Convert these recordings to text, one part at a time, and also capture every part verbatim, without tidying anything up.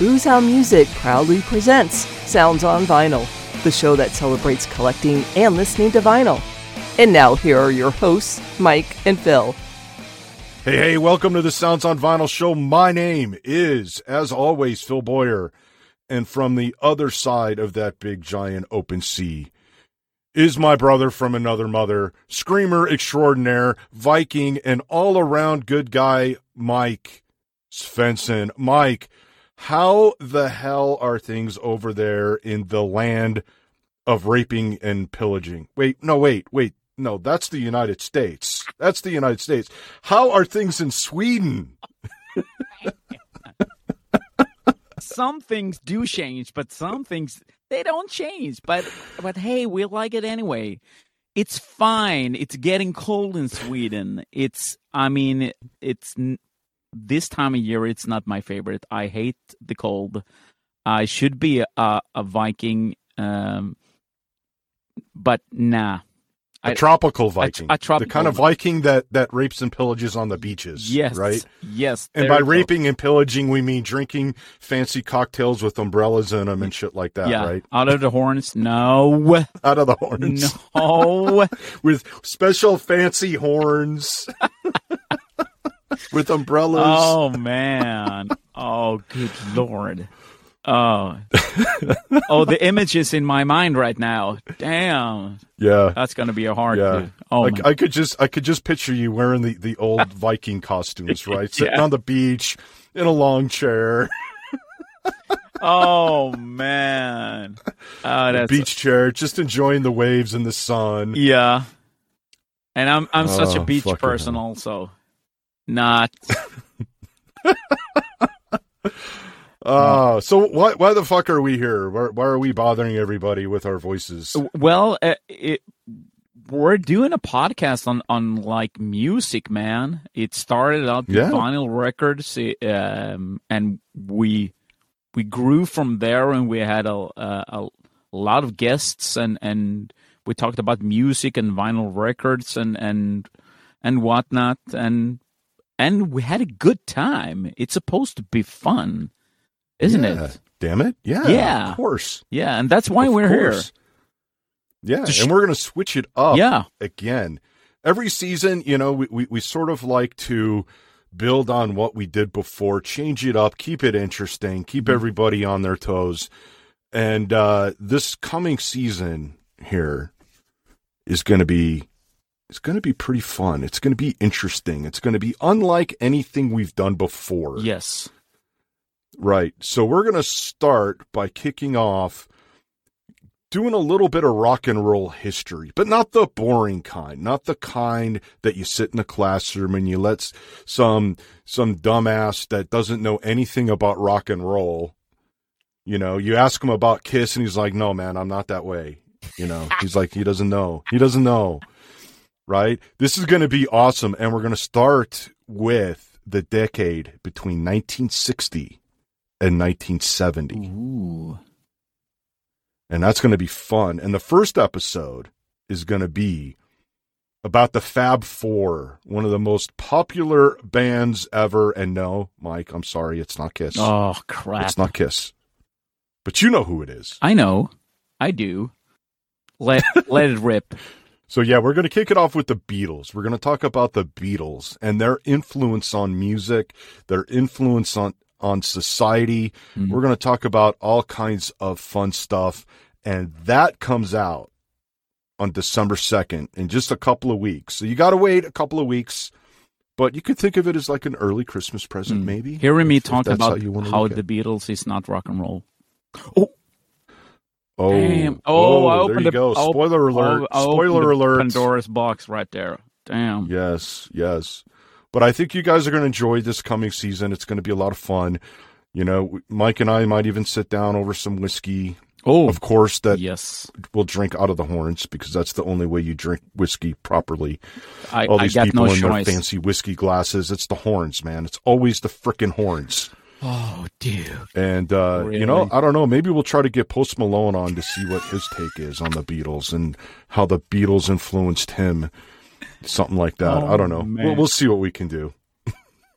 Boozown Music proudly presents Sounds on Vinyl, the show that celebrates collecting and listening to vinyl. And now here are your hosts, Mike and Phil. Hey, hey, welcome to the Sounds on Vinyl show. My name is, as always, Phil Boyer. And from the other side of that big, giant, open sea is my brother from another mother, screamer extraordinaire, Viking, and all-around good guy, Mike Svensson. Mike, how the hell are things over there in the land of raping and pillaging? Wait, no, wait, wait. No, that's the United States. That's the United States. How are things in Sweden? Some things do change, but some things, they don't change. But, but hey, we like it anyway. It's fine. It's getting cold in Sweden. It's, I mean, it's this time of year, it's not my favorite. I hate the cold. I should be a, a Viking, um, but nah. A I, tropical Viking, a, a tropical the kind of Viking that, that rapes and pillages on the beaches, yes, right? Yes. And by raping and pillaging, we mean drinking fancy cocktails with umbrellas in them and shit like that, yeah. Right? Out of the horns? No. Out of the horns? No. With special fancy horns. With umbrellas. Oh, man. Oh, good Lord. Oh, oh! The image is in my mind right now. Damn. Yeah, that's gonna be a hard. Yeah. Oh, like, I could just, I could just picture you wearing the, the old Viking costumes, right? Sitting yeah. on the beach in a long chair. Oh man! Oh, that's... beach chair, just enjoying the waves and the sun. Yeah, and I'm I'm oh, such a beach person, hell. Also. Not. Uh, so why, why the fuck are we here? Why, why are we bothering everybody with our voices? Well, uh, it, we're doing a podcast on, on like music, man. It started out with yeah. vinyl records, um, and we we grew from there, and we had a, a, a lot of guests, and, and we talked about music and vinyl records and and, and whatnot, and and we had a good time. It's supposed to be fun. Isn't yeah. it? Damn it. Yeah. Yeah. Of course. Yeah. And that's why of we're course. Here. Yeah. Sh- and we're going to switch it up yeah. again. Every season, you know, we, we, we sort of like to build on what we did before, change it up, keep it interesting, keep everybody on their toes. And uh, this coming season here is going to be, it's going to be pretty fun. It's going to be interesting. It's going to be unlike anything we've done before. Yes. Right. So we're going to start by kicking off, doing a little bit of rock and roll history, but not the boring kind, not the kind that you sit in the classroom and you let some, some dumbass that doesn't know anything about rock and roll. You know, you ask him about Kiss and he's like, no, man, I'm not that way. You know, he's like, he doesn't know. He doesn't know. Right. This is going to be awesome. And we're going to start with the decade between nineteen sixty in nineteen seventy. Ooh. And that's going to be fun. And the first episode is going to be about the Fab Four, one of the most popular bands ever. And no, Mike, I'm sorry, it's not Kiss. Oh, crap. It's not Kiss. But you know who it is. I know. I do. Let, let it rip. So, yeah, we're going to kick it off with the Beatles. We're going to talk about the Beatles and their influence on music, their influence on... on society. Mm-hmm. We're going to talk about all kinds of fun stuff, and that comes out on December second in just a couple of weeks. So you got to wait a couple of weeks, but you could think of it as like an early Christmas present, mm-hmm. maybe. Hearing me if, talk if about how, how the Beatles is not rock and roll. Oh, oh, damn. oh, oh I there you the, go. Spoiler I, alert. I Spoiler alert. Pandora's box right there. Damn. Yes, yes. But I think you guys are going to enjoy this coming season. It's going to be a lot of fun. You know, Mike and I might even sit down over some whiskey. Oh, of course, that yes. we'll drink out of the horns because that's the only way you drink whiskey properly. I, All these I got people no in choice. Their fancy whiskey glasses. It's the horns, man. It's always the frickin' horns. Oh, dude. And, uh, really? You know, I don't know. Maybe we'll try to get Post Malone on to see what his take is on the Beatles and how the Beatles influenced him. Something like that. Oh, I don't know. We'll, we'll see what we can do.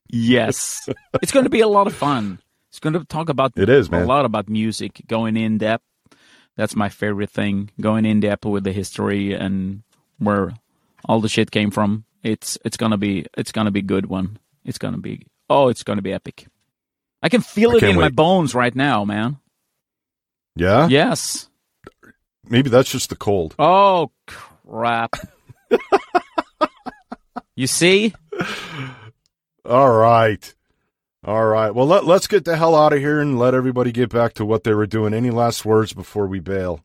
Yes. It's going to be a lot of fun. It's going to talk about it is, man. a lot about music, going in depth. That's my favorite thing, going in depth with the history and where all the shit came from. It's it's gonna be it's gonna be good one. It's gonna be oh, it's gonna be epic. I can feel I it in wait. my bones right now, man. Yeah? Yes. Maybe that's just the cold. Oh crap. You see? All right. All right. Well, let, let's get the hell out of here and let everybody get back to what they were doing. Any last words before we bail?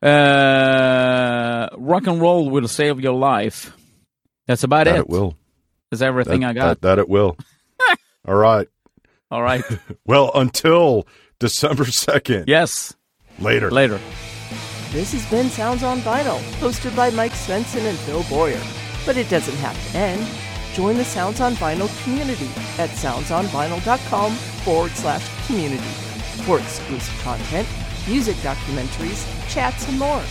Uh, rock and roll will save your life. That's about that it. It will. That's everything that, I got. That, that it will. All right. All right. Well, until December second. Yes. Later. Later. This has been Sounds on Vinyl, hosted by Mike Svensson and Phil Boyer. But it doesn't have to end. Join the Sounds on Vinyl community at soundsonvinyl.com forward slash community for exclusive content, music documentaries, chats, and more.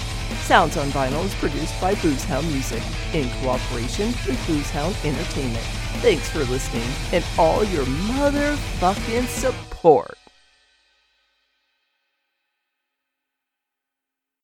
Sounds on Vinyl is produced by Booze Hound Music in cooperation with Booze Hound Entertainment. Thanks for listening and all your motherfucking support.